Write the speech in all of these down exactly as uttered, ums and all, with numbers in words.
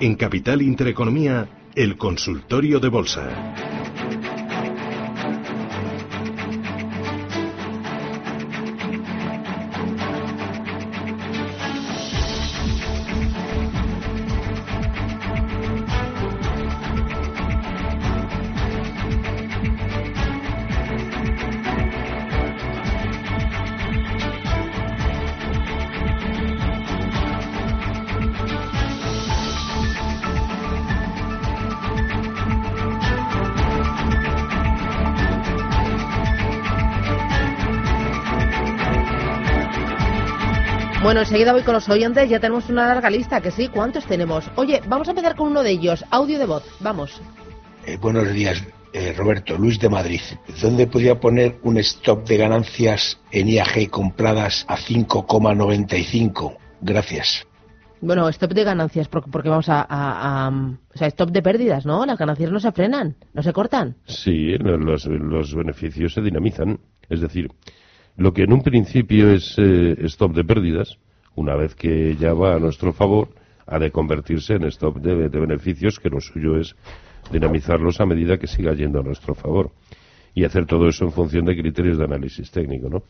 En Capital Intereconomía, el consultorio de bolsa. Bueno, enseguida voy con los oyentes, ya tenemos una larga lista, que sí, ¿cuántos tenemos? Oye, vamos a empezar con uno de ellos, audio de voz, vamos. Eh, buenos días, eh, Roberto, Luis de Madrid. ¿Dónde podría poner un stop de ganancias en I A G compradas a cinco coma noventa y cinco? Gracias. Bueno, stop de ganancias, porque vamos a, a, a... O sea, stop de pérdidas, ¿no? Las ganancias no se frenan, no se cortan. Sí, los, los beneficios se dinamizan, es decir... Lo que en un principio es eh, stop de pérdidas, una vez que ya va a nuestro favor, ha de convertirse en stop de, de beneficios, que lo suyo es dinamizarlos a medida que siga yendo a nuestro favor. Y hacer todo eso en función de criterios de análisis técnico, ¿no?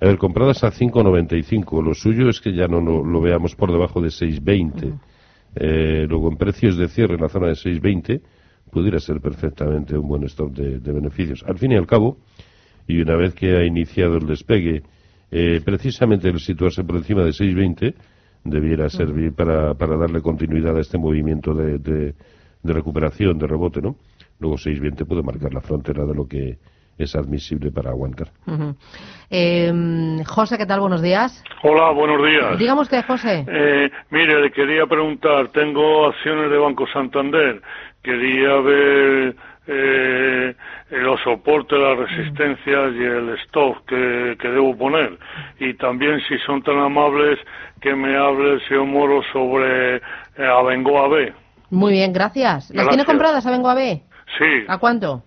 A ver, compradas a cinco noventa y cinco, lo suyo es que ya no lo, lo veamos por debajo de seis veinte. Uh-huh. eh, luego, en precios de cierre en la zona de seis veinte, pudiera ser perfectamente un buen stop de, de beneficios. Al fin y al cabo... Y una vez que ha iniciado el despegue, eh, precisamente el situarse por encima de seis veinte debiera servir para, para darle continuidad a este movimiento de, de, de recuperación, de rebote, ¿no? Luego seis veinte puede marcar la frontera de lo que es admisible para aguantar. Uh-huh. eh, José, ¿qué tal? Buenos días. Hola, buenos días. Dígame usted, José. Eh, mire, le quería preguntar, tengo acciones de Banco Santander, quería ver... Eh, los soportes, las resistencias y el stop que, que debo poner. Y también, si son tan amables, que me hable el señor Moro sobre eh, Abengoa B. Muy bien, gracias. ¿Las gracias. Tiene compradas Abengoa B? Sí. ¿A cuánto?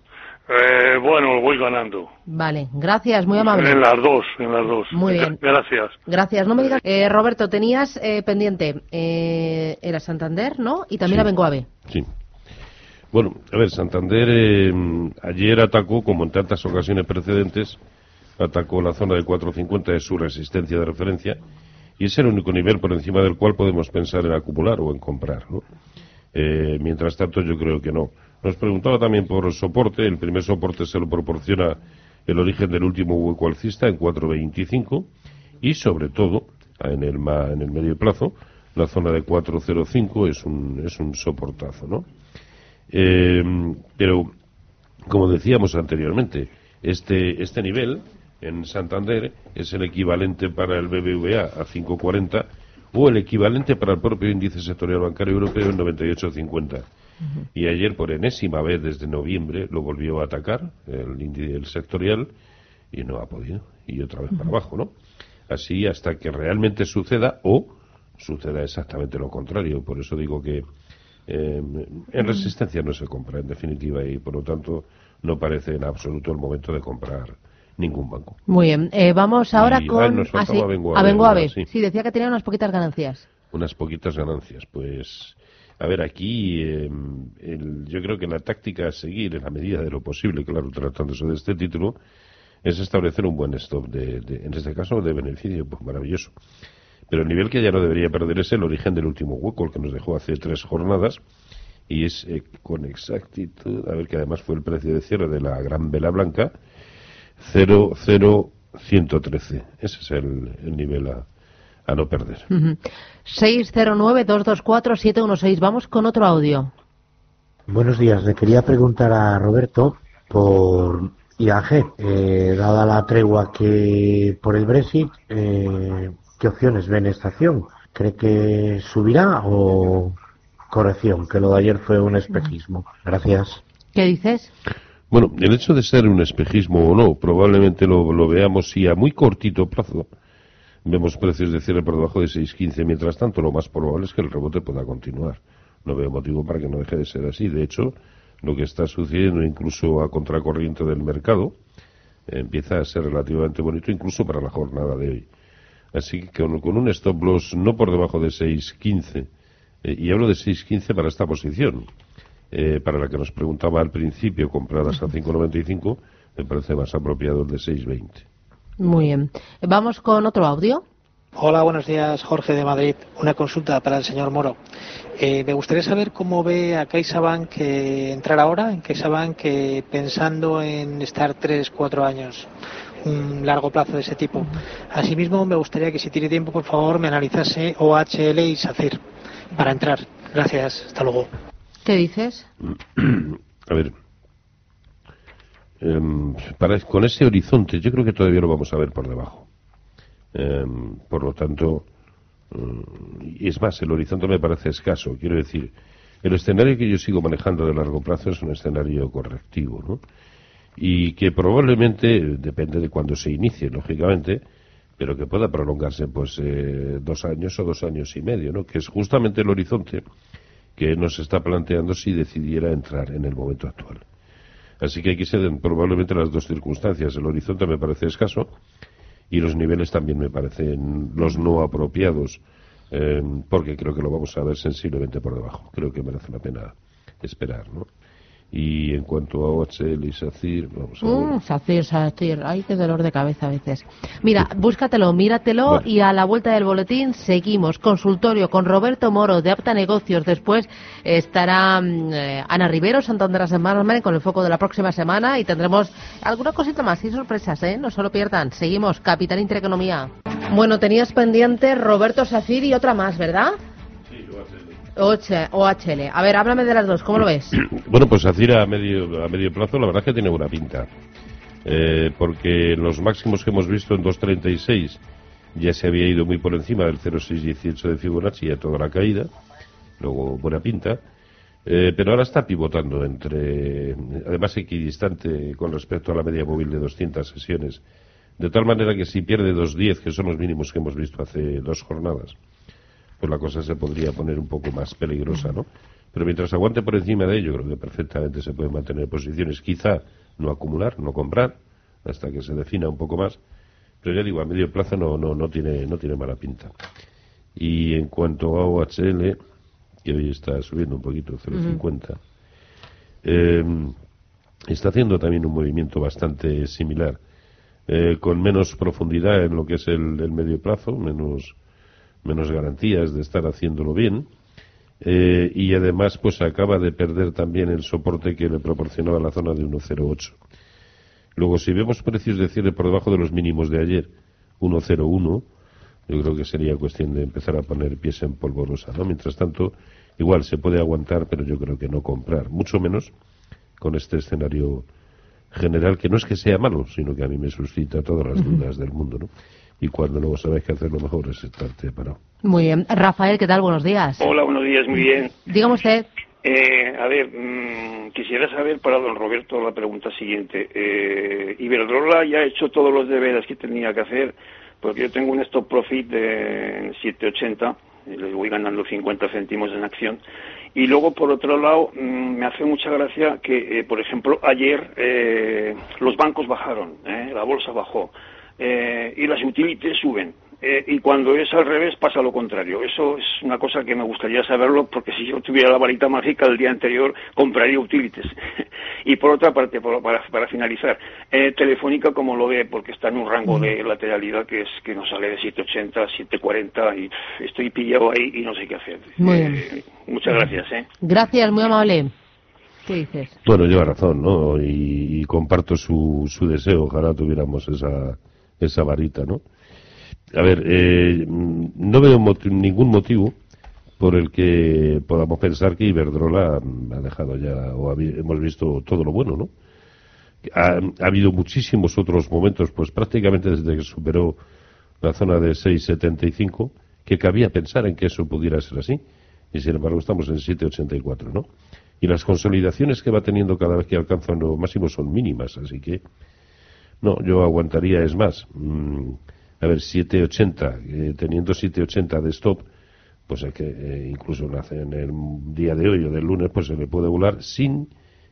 Eh, bueno, lo voy ganando. Vale, gracias, muy amable. En las dos, en las dos. Muy bien. Gracias. Gracias, no me digas... Eh, Roberto, tenías eh, pendiente, eh, era Santander, ¿no? Y también sí. Abengoa B. Sí. Bueno, a ver, Santander eh, ayer atacó, como en tantas ocasiones precedentes, atacó la zona de cuatro cincuenta de su resistencia de referencia, y es el único nivel por encima del cual podemos pensar en acumular o en comprar, ¿no? Eh, mientras tanto, yo creo que no. Nos preguntaba también por el soporte. El primer soporte se lo proporciona el origen del último hueco alcista en cuatro veinticinco, y sobre todo, en el, ma, en el medio plazo, la zona de cuatro cero cinco es un, es un soportazo, ¿no? Eh, pero, como decíamos anteriormente, este, este nivel en Santander es el equivalente para el B B V A a cinco cuarenta o el equivalente para el propio índice sectorial bancario europeo en noventa y ocho cincuenta. Uh-huh. Y ayer, por enésima vez desde noviembre, lo volvió a atacar el índice el sectorial y no ha podido. Y otra vez uh-huh. para abajo, ¿no? Así hasta que realmente suceda o suceda exactamente lo contrario. Por eso digo que Eh, en resistencia no se compra, en definitiva, y por lo tanto no parece en absoluto el momento de comprar ningún banco. Muy bien, eh, vamos ahora y, con ah, ah, sí, Abengoa B. Sí. sí, decía que tenía unas poquitas ganancias. Unas poquitas ganancias, pues a ver, aquí eh, el, yo creo que la táctica a seguir, en la medida de lo posible, claro, tratándose de este título, es establecer un buen stop, de, de, en este caso de beneficio, pues maravilloso. Pero el nivel que ya no debería perder es el origen del último hueco, el que nos dejó hace tres jornadas, y es eh, con exactitud, a ver, que además fue el precio de cierre de la gran vela blanca, cero cero ciento trece. Ese es el, el nivel a, a no perder. Uh-huh. seis cero nueve, dos dos cuatro, siete uno seis. Vamos con otro audio. Buenos días. Le quería preguntar a Roberto por I A G, eh, dada la tregua que por el Brexit... Eh, ¿Qué opciones ven esta acción? ¿Cree que subirá o corrección? Que lo de ayer fue un espejismo. Gracias. ¿Qué dices? Bueno, el hecho de ser un espejismo o no, probablemente lo, lo veamos si a muy cortito plazo vemos precios de cierre por debajo de seis quince. Mientras tanto, lo más probable es que el rebote pueda continuar. No veo motivo para que no deje de ser así. De hecho, lo que está sucediendo incluso a contracorriente del mercado eh, empieza a ser relativamente bonito incluso para la jornada de hoy. Así que con, con un stop loss no por debajo de seis quince Eh, y hablo de seis quince para esta posición. Eh, para la que nos preguntaba al principio, compradas a cinco noventa y cinco, me parece más apropiado el de seis veinte. Muy bien. Vamos con otro audio. Hola, buenos días, Jorge de Madrid. Una consulta para el señor Moro. Eh, me gustaría saber cómo ve a CaixaBank eh, entrar ahora en CaixaBank eh, pensando en estar tres, cuatro años, un largo plazo de ese tipo. Asimismo, me gustaría que si tiene tiempo, por favor, me analizase O H L y Sacyr para entrar. Gracias, hasta luego. ¿Qué dices? A ver, eh, para, con ese horizonte yo creo que todavía lo vamos a ver por debajo. Eh, por lo tanto, eh, y es más, el horizonte me parece escaso. Quiero decir, el escenario que yo sigo manejando de largo plazo es un escenario correctivo, ¿no? Y que probablemente, depende de cuándo se inicie, lógicamente, pero que pueda prolongarse pues eh, dos años o dos años y medio, ¿no? Que es justamente el horizonte que nos está planteando si decidiera entrar en el momento actual. Así que aquí se den probablemente las dos circunstancias. El horizonte me parece escaso y los niveles también me parecen los no apropiados, eh, porque creo que lo vamos a ver sensiblemente por debajo. Creo que merece la pena esperar, ¿no? Y en cuanto a O H L y Sacyr, vamos a ver. Mm, Sacyr, Sacyr, ay, qué dolor de cabeza a veces. Mira, búscatelo, míratelo, vale. Y a la vuelta del boletín seguimos. Consultorio con Roberto Moro de Apta Negocios. Después estará eh, Ana Rivero, Santanderas en Management, con el foco de la próxima semana. Y tendremos alguna cosita más y sorpresas, ¿eh? No se lo pierdan. Seguimos, Capital Intereconomía. Bueno, tenías pendiente Roberto, Sacyr y otra más, ¿verdad? Sí, O H L. O H L. A ver, háblame de las dos, ¿cómo lo ves? Bueno, pues Sacyr a medio, a medio plazo la verdad es que tiene buena pinta. Eh, porque los máximos que hemos visto en dos treinta y seis ya se había ido muy por encima del cero seis dieciocho de Fibonacci, ya toda la caída. Luego, buena pinta. Eh, pero ahora está pivotando entre, además equidistante con respecto a la media móvil de doscientas sesiones. De tal manera que si pierde dos diez, que son los mínimos que hemos visto hace dos jornadas, pues la cosa se podría poner un poco más peligrosa, ¿no? Pero mientras aguante por encima de ello, creo que perfectamente se pueden mantener posiciones. Quizá no acumular, no comprar, hasta que se defina un poco más. Pero ya digo, a medio plazo no no no tiene no tiene mala pinta. Y en cuanto a O H L, que hoy está subiendo un poquito, cero cincuenta, eh, está haciendo también un movimiento bastante similar, eh, con menos profundidad en lo que es el, el medio plazo, menos... menos garantías de estar haciéndolo bien, eh, y además pues acaba de perder también el soporte que le proporcionaba la zona de uno cero ocho. Luego, si vemos precios de cierre por debajo de los mínimos de ayer, uno cero uno, yo creo que sería cuestión de empezar a poner pies en polvorosa, ¿no? Mientras tanto, igual se puede aguantar, pero yo creo que no comprar, mucho menos con este escenario general, que no es que sea malo, sino que a mí me suscita todas las dudas del mundo, ¿no? Y cuando luego sabéis que hacer lo mejor es estarte parado. Muy bien. Rafael, ¿qué tal? Buenos días. Hola, buenos días, muy bien. Dígame usted. Eh, a ver, mmm, quisiera saber para don Roberto la pregunta siguiente. Eh, Iberdrola ya ha hecho todos los deberes que tenía que hacer, porque yo tengo un stop profit de siete ochenta, le voy ganando cincuenta céntimos en acción. Y luego, por otro lado, mmm, me hace mucha gracia que, eh, por ejemplo, ayer eh, los bancos bajaron, eh, la bolsa bajó. Eh, y las utilities suben, eh, y cuando es al revés pasa lo contrario. Eso es una cosa que me gustaría saberlo, porque si yo tuviera la varita mágica del día anterior compraría utilities. Y por otra parte, por, para, para finalizar, eh, Telefónica, como lo ve, porque está en un rango de lateralidad que es que nos sale de siete ochenta, siete cuarenta, y pff, estoy pillado ahí y no sé qué hacer. Muy bien. Eh, muchas gracias. eh. Gracias, muy amable. ¿Qué dices? Bueno, lleva razón, ¿no? Y, y comparto su, su deseo, ojalá tuviéramos esa esa varita, ¿no? A ver, eh, no veo mot- ningún motivo por el que podamos pensar que Iberdrola ha dejado ya, o ha vi- hemos visto todo lo bueno, ¿no? Ha, ha habido muchísimos otros momentos, pues prácticamente desde que superó la zona de seis setenta y cinco, que cabía pensar en que eso pudiera ser así, y sin embargo estamos en siete ochenta y cuatro, ¿no? Y las consolidaciones que va teniendo cada vez que alcanza un nuevo máximo son mínimas, así que no, yo aguantaría, es más, mmm, a ver, siete ochenta, eh, teniendo siete ochenta de stop, pues es que eh, incluso en el día de hoy o del lunes, pues se le puede volar sin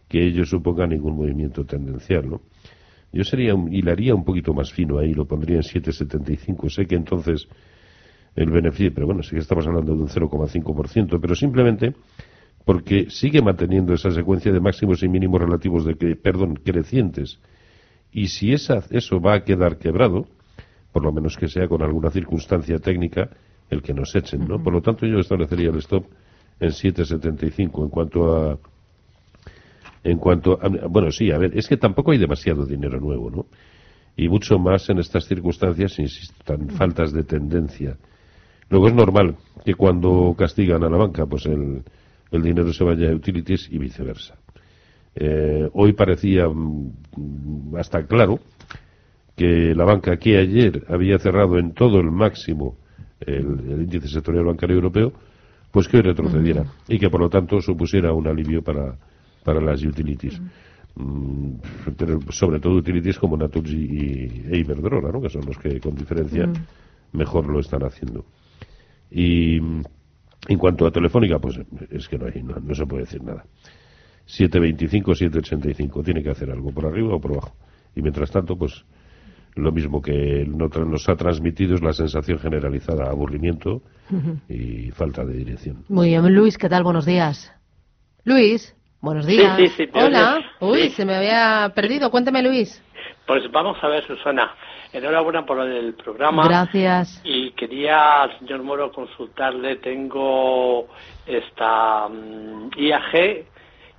que ello suponga ningún movimiento tendencial, ¿no? Yo sería, hilaría un poquito más fino ahí, lo pondría en siete setenta y cinco, sé que entonces el beneficio, pero bueno, sí que estamos hablando de un cero coma cinco por ciento, pero simplemente porque sigue manteniendo esa secuencia de máximos y mínimos relativos de que, perdón, crecientes. Y si esa, eso va a quedar quebrado, por lo menos que sea con alguna circunstancia técnica, el que nos echen, ¿no? Uh-huh. Por lo tanto, yo establecería el stop en siete setenta y cinco en cuanto a... En cuanto a, bueno, sí, a ver, es que tampoco hay demasiado dinero nuevo, ¿no? Y mucho más en estas circunstancias, insisto, tan faltas de tendencia. Luego es normal que cuando castigan a la banca, pues el, el dinero se vaya a utilities y viceversa. Eh, hoy parecía mm, hasta claro que la banca que ayer había cerrado en todo el máximo el, el índice sectorial bancario europeo, pues que hoy retrocediera, uh-huh, y que por lo tanto supusiera un alivio para... para las utilities, uh-huh, mm, pero sobre todo utilities como Naturgy y e Iberdrola, ¿no? Que son los que con diferencia, uh-huh, mejor lo están haciendo. Y en cuanto a Telefónica, pues es que no hay, no, no se puede decir nada. siete veinticinco, siete ochenta y cinco, tiene que hacer algo por arriba o por abajo. Y mientras tanto, pues lo mismo que nos ha transmitido es la sensación generalizada, aburrimiento, uh-huh, y falta de dirección. Muy bien, Luis, ¿qué tal? Buenos días. Luis. Buenos días. Sí, sí, sí, hola. Uy, sí, se me había perdido. Cuéntame, Luis. Pues vamos a ver, Susana. Enhorabuena por el programa. Gracias. Y quería al señor Moro consultarle. Tengo esta um, I A G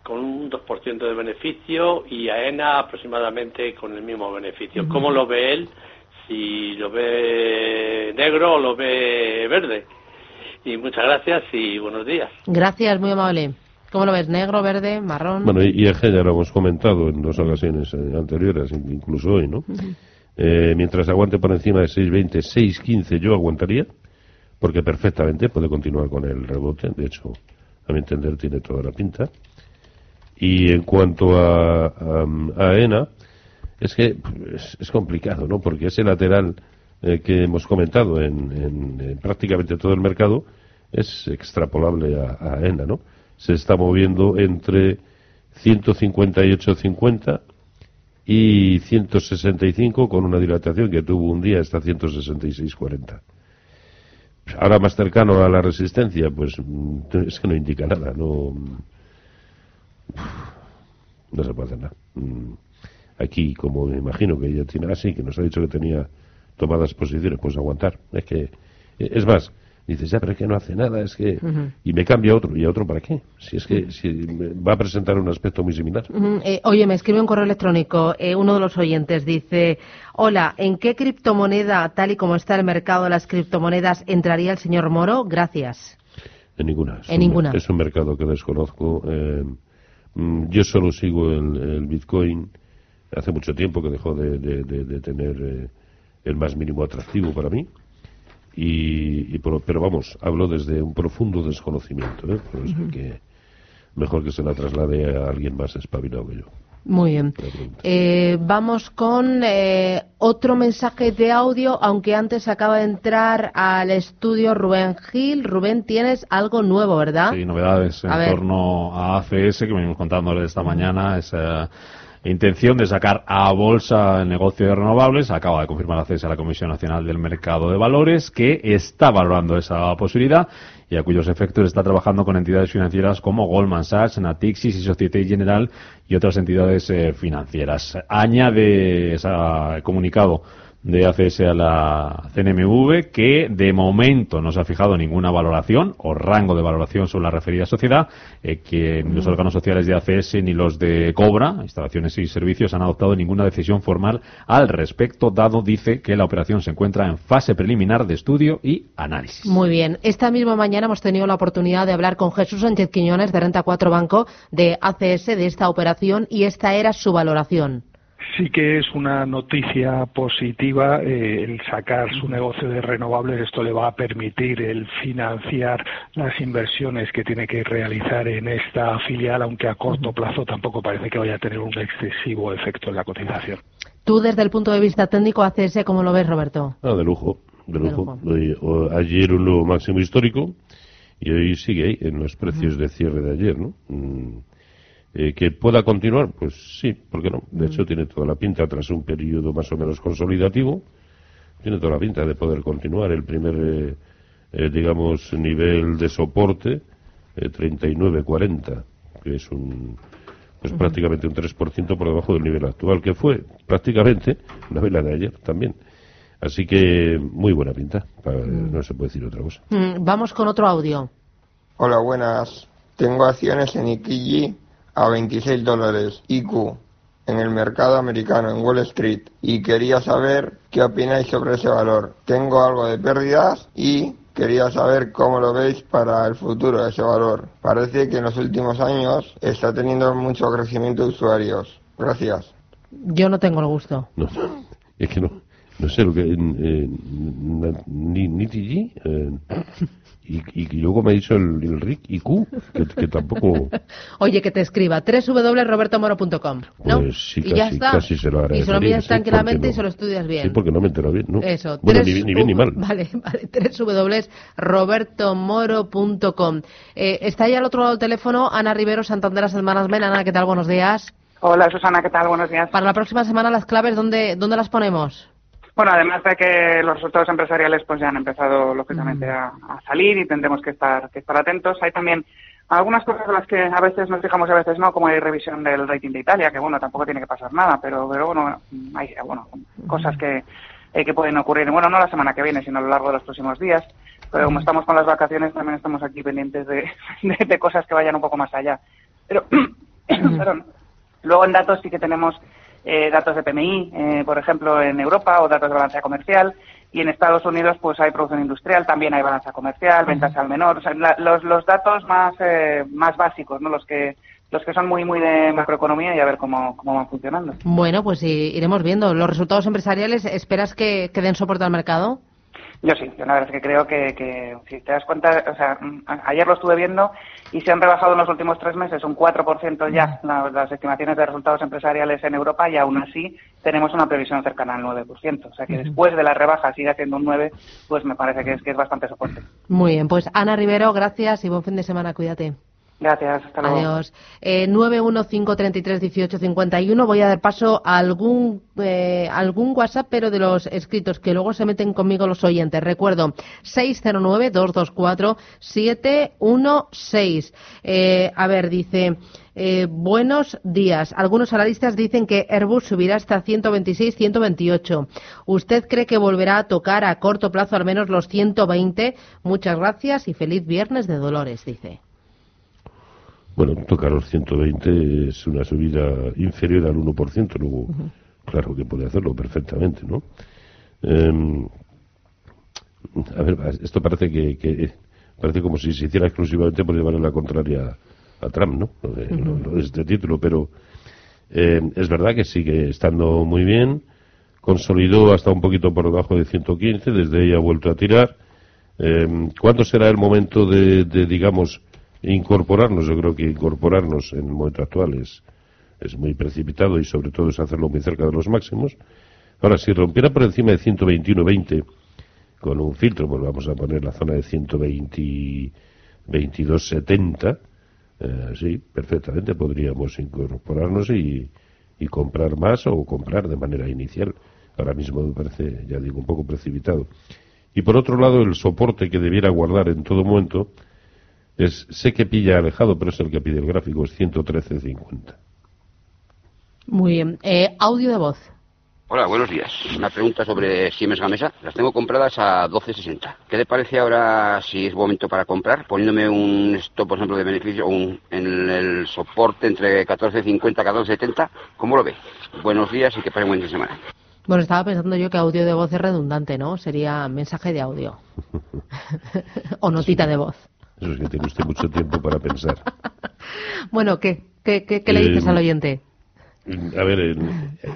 con un dos por ciento de beneficio y AENA aproximadamente con el mismo beneficio. Uh-huh. ¿Cómo lo ve él? Si lo ve negro o lo ve verde. Y muchas gracias y buenos días. Gracias, muy amable. ¿Cómo lo ves? ¿Negro, verde, marrón? Bueno, I A G ya lo hemos comentado en dos ocasiones anteriores, incluso hoy, ¿no? Uh-huh. Eh, mientras aguante por encima de seis veinte, seis quince, yo aguantaría, porque perfectamente puede continuar con el rebote. De hecho, a mi entender, tiene toda la pinta. Y en cuanto a, a, a AENA, es que es, es complicado, ¿no? Porque ese lateral eh, que hemos comentado en, en, en prácticamente todo el mercado es extrapolable a, a AENA, ¿no? Se está moviendo entre ciento cincuenta y ocho cincuenta y ciento sesenta y cinco, con una dilatación que tuvo un día hasta ciento sesenta y seis cuarenta. Ahora más cercano a la resistencia, pues es que no indica nada, no, no se puede hacer nada. Aquí, como me imagino que ella tiene así, ah, que nos ha dicho que tenía tomadas posiciones, pues aguantar. Es que, es más, dices, ya, pero es que no hace nada, es que... Uh-huh. Y me cambia a otro, ¿y a otro para qué? Si es que si va a presentar un aspecto muy similar. Uh-huh. eh, oye, me escribe un correo electrónico, eh, uno de los oyentes dice... Hola, ¿en qué criptomoneda, tal y como está el mercado de las criptomonedas, entraría el señor Moro? Gracias. En ninguna. Es, en un, ninguna. Es un mercado que desconozco. Eh, yo solo sigo el, el Bitcoin. Hace mucho tiempo que dejó de, de, de, de tener eh, el más mínimo atractivo para mí. Y, y pero, pero vamos, hablo desde un profundo desconocimiento, ¿eh? Pero es uh-huh. que mejor que se la traslade a alguien más espabilado que yo. Muy bien. Eh, vamos con eh, otro mensaje de audio, aunque antes acaba de entrar al estudio Rubén Gil. Rubén, tienes algo nuevo, ¿verdad? Sí, novedades en a torno a A C S, que venimos contándoles esta mañana, esa... intención de sacar a bolsa el negocio de renovables. Acaba de confirmar A C S a la Comisión Nacional del Mercado de Valores, que está valorando esa posibilidad y a cuyos efectos está trabajando con entidades financieras como Goldman Sachs, Natixis y Société Générale y otras entidades eh, financieras. Añade ese comunicado de A C S a la C N M V que de momento no se ha fijado ninguna valoración o rango de valoración sobre la referida sociedad, eh, que ni los órganos sociales de A C S ni los de Cobra, instalaciones y servicios, han adoptado ninguna decisión formal al respecto, dado, dice, que la operación se encuentra en fase preliminar de estudio y análisis. Muy bien, esta misma mañana hemos tenido la oportunidad de hablar con Jesús Sánchez Quiñones de Renta cuatro Banco de A C S de esta operación y esta era su valoración. Sí que es una noticia positiva eh, el sacar su negocio de renovables. Esto le va a permitir el financiar las inversiones que tiene que realizar en esta filial, aunque a corto plazo tampoco parece que vaya a tener un excesivo efecto en la cotización. Tú, desde el punto de vista técnico, A C S, ¿cómo lo ves, Roberto? Ah, de lujo, de lujo. De lujo. Ayer un nuevo máximo histórico y hoy sigue ahí en los precios de cierre de ayer, ¿no? Mm. Eh, ¿Que pueda continuar? Pues sí, ¿por qué no? De hecho, tiene toda la pinta, tras un periodo más o menos consolidativo, tiene toda la pinta de poder continuar. El primer eh, eh, digamos, nivel de soporte, eh, treinta y nueve cuarenta, que es un... pues uh-huh. prácticamente un tres por ciento por debajo del nivel actual, que fue prácticamente la vela de ayer también. Así que muy buena pinta, para, uh-huh. no se puede decir otra cosa. Uh-huh. Vamos con otro audio. Hola, buenas. Tengo acciones en I K G a veintiséis dólares, I Q, en el mercado americano, en Wall Street. Y quería saber qué opináis sobre ese valor. Tengo algo de pérdidas y... quería saber cómo lo veis para el futuro de ese valor. Parece que en los últimos años está teniendo mucho crecimiento de usuarios. Gracias. Yo no tengo el gusto. No, no, es que no, no sé lo que... Eh, ni, ni T G, eh, y, y luego me hizo el, el R I C y Q, que, que tampoco... Oye, que te escriba, doble u doble u doble u punto roberto moro punto com, ¿no? Pues sí, casi, y ya está. Casi se lo y se lo miras sí, tranquilamente no, y se lo estudias bien. Sí, porque no me entero bien, ¿no? Eso. Bueno, tres, ni, ni bien ni mal. Vale, vale, doble u doble u doble u punto roberto moro punto com. Eh, está ya al otro lado del teléfono Ana Rivero, Santanderas Hermanas Men. Ana, ¿qué tal? Buenos días. Hola, Susana, ¿qué tal? Buenos días. Para la próxima semana, las claves, ¿dónde, dónde las ponemos? Bueno, además de que los resultados empresariales pues ya han empezado lógicamente a, a salir y tendremos que estar que estar atentos. Hay también algunas cosas de las que a veces nos fijamos y a veces no, como hay revisión del rating de Italia, que bueno, tampoco tiene que pasar nada, pero, pero bueno, hay bueno cosas que, eh, que pueden ocurrir. Bueno, no la semana que viene, sino a lo largo de los próximos días. Pero como estamos con las vacaciones, también estamos aquí pendientes de, de, de cosas que vayan un poco más allá. Pero, perdón, luego en datos sí que tenemos... Eh, datos de P M I, eh, por ejemplo, en Europa, o datos de balanza comercial, y en Estados Unidos pues hay producción industrial, también hay balanza comercial, ventas al menor, o sea, la, los, los datos más eh, más básicos, ¿no? Los que los que son muy muy de macroeconomía y a ver cómo, cómo van funcionando. Bueno, pues iremos viendo. ¿Los resultados empresariales esperas que, que den soporte al mercado? Yo sí, yo la verdad es que creo que, que, si te das cuenta, o sea, ayer lo estuve viendo y se han rebajado en los últimos tres meses un cuatro por ciento ya las, las estimaciones de resultados empresariales en Europa y aún así tenemos una previsión cercana al nueve por ciento. O sea que después de la rebaja sigue siendo un nueve, pues me parece que es, que es bastante soporte. Muy bien, pues Ana Rivero, gracias y buen fin de semana, cuídate. Gracias, hasta luego. Adiós. Eh, nueve uno cinco, tres tres, uno ocho, cinco uno. Voy a dar paso a algún, eh, algún WhatsApp, pero de los escritos, que luego se meten conmigo los oyentes. Recuerdo, seis cero nueve, dos dos cuatro, siete uno seis. Eh, a ver, dice... Eh, buenos días. Algunos analistas dicen que Airbus subirá hasta ciento veintiséis, ciento veintiocho. ¿Usted cree que volverá a tocar a corto plazo al menos los ciento veinte? Muchas gracias y feliz viernes de Dolores, dice. Bueno, tocar los ciento veinte es una subida inferior al uno por ciento, luego, uh-huh. claro que puede hacerlo perfectamente, ¿no? Eh, a ver, esto parece que, que parece como si se hiciera exclusivamente por llevarle la contraria a Trump, ¿no? Lo de, uh-huh. lo de este título, pero eh, es verdad que sigue estando muy bien, consolidó hasta un poquito por debajo de ciento quince, desde ahí ha vuelto a tirar. Eh, ¿Cuándo será el momento de, de digamos, incorporarnos? Yo creo que incorporarnos en el momento actual es, es muy precipitado y sobre todo es hacerlo muy cerca de los máximos. Ahora, si rompiera por encima de ciento veintiuno veinte con un filtro, pues vamos a poner la zona de ciento veintidós setenta, eh, sí, perfectamente podríamos incorporarnos y, y comprar más o comprar de manera inicial. Ahora mismo me parece, ya digo, un poco precipitado. Y por otro lado, el soporte que debiera guardar en todo momento es, sé que pilla alejado, pero es el que pide el gráfico, es ciento trece cincuenta. Muy bien. Eh, audio de voz. Hola, buenos días. Una pregunta sobre Siemens Gamesa. Las tengo compradas a doce sesenta. ¿Qué le parece ahora si es momento para comprar? Poniéndome un stop, por ejemplo, de beneficio un, en el soporte entre catorce cincuenta y catorce setenta. ¿Cómo lo ve? Buenos días y que pasen buen fin de semana. Bueno, estaba pensando yo que audio de voz es redundante, ¿no? Sería mensaje de audio. O notita sí. de voz. Eso es que tiene usted mucho tiempo para pensar. Bueno, ¿qué, qué, qué, qué le dices eh, al oyente? A ver, él,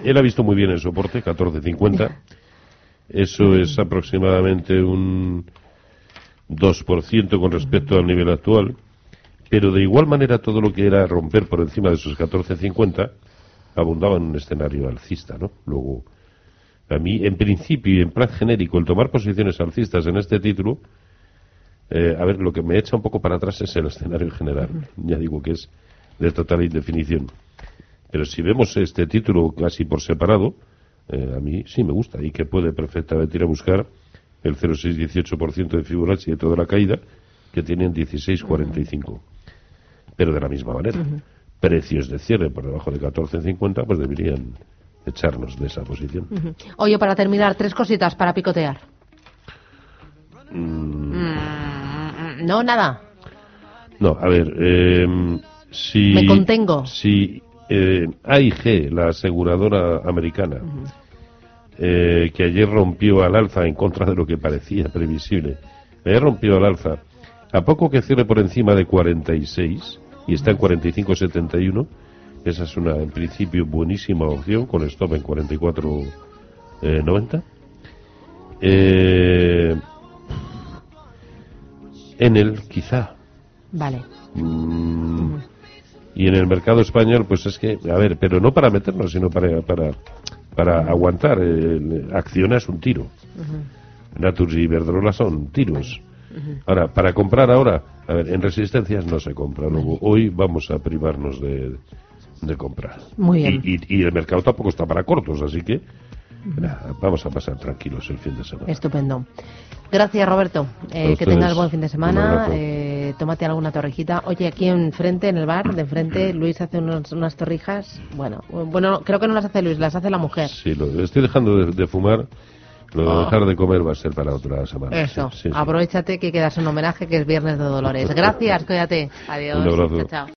él ha visto muy bien el soporte, catorce cincuenta. Eso es aproximadamente un dos por ciento con respecto al nivel actual. Pero de igual manera, todo lo que era romper por encima de esos catorce cincuenta abundaba en un escenario alcista, ¿no? Luego, a mí, en principio y en plan genérico, el tomar posiciones alcistas en este título... Eh, a ver, lo que me echa un poco para atrás es el escenario general. Ya digo que es de total indefinición. Pero si vemos este título casi por separado, eh, a mí sí me gusta y que puede perfectamente ir a buscar el cero coma seiscientos dieciocho por ciento de Fibonacci dentro de la caída, que tienen dieciséis coma cuarenta y cinco. Uh-huh. Pero de la misma manera, uh-huh. precios de cierre por debajo de catorce coma cincuenta, pues deberían echarnos de esa posición. Uh-huh. Oye, para terminar, tres cositas para picotear. Mm. No, nada. No, a ver, eh, si... Me contengo. Si eh, A I G, la aseguradora americana, uh-huh. eh, que ayer rompió al alza en contra de lo que parecía previsible, ayer rompió al alza, a poco que cierre por encima de cuarenta y seis y está en cuarenta y cinco setenta y uno, esa es una, en principio, buenísima opción, con stop en cuarenta y cuatro noventa. Eh, en el quizá. Vale. Mm, uh-huh. Y en el mercado español, pues es que, a ver, pero no para meternos, sino para para, para uh-huh. aguantar. El, Acciona es un tiro. Uh-huh. Naturgy y Iberdrola son tiros. Uh-huh. Ahora, para comprar ahora, a ver, en resistencias no se compra. Luego, hoy vamos a privarnos de, de comprar. Muy bien. Y, y, y el mercado tampoco está para cortos, así que uh-huh. nada, vamos a pasar tranquilos el fin de semana. Estupendo. Gracias, Roberto. Eh, que tengas buen fin de semana. Eh, tómate alguna torrijita. Oye, aquí enfrente, en el bar de enfrente, Luis hace unos, unas torrijas. Bueno, bueno, creo que no las hace Luis, las hace la mujer. Sí, lo, estoy dejando de, de fumar. Lo de oh. dejar de comer va a ser para otra semana. Eso, sí, sí, aprovechate sí. que quedas un homenaje, que es Viernes de Dolores. Gracias, cuídate. Adiós. Un abrazo. Chao, chao.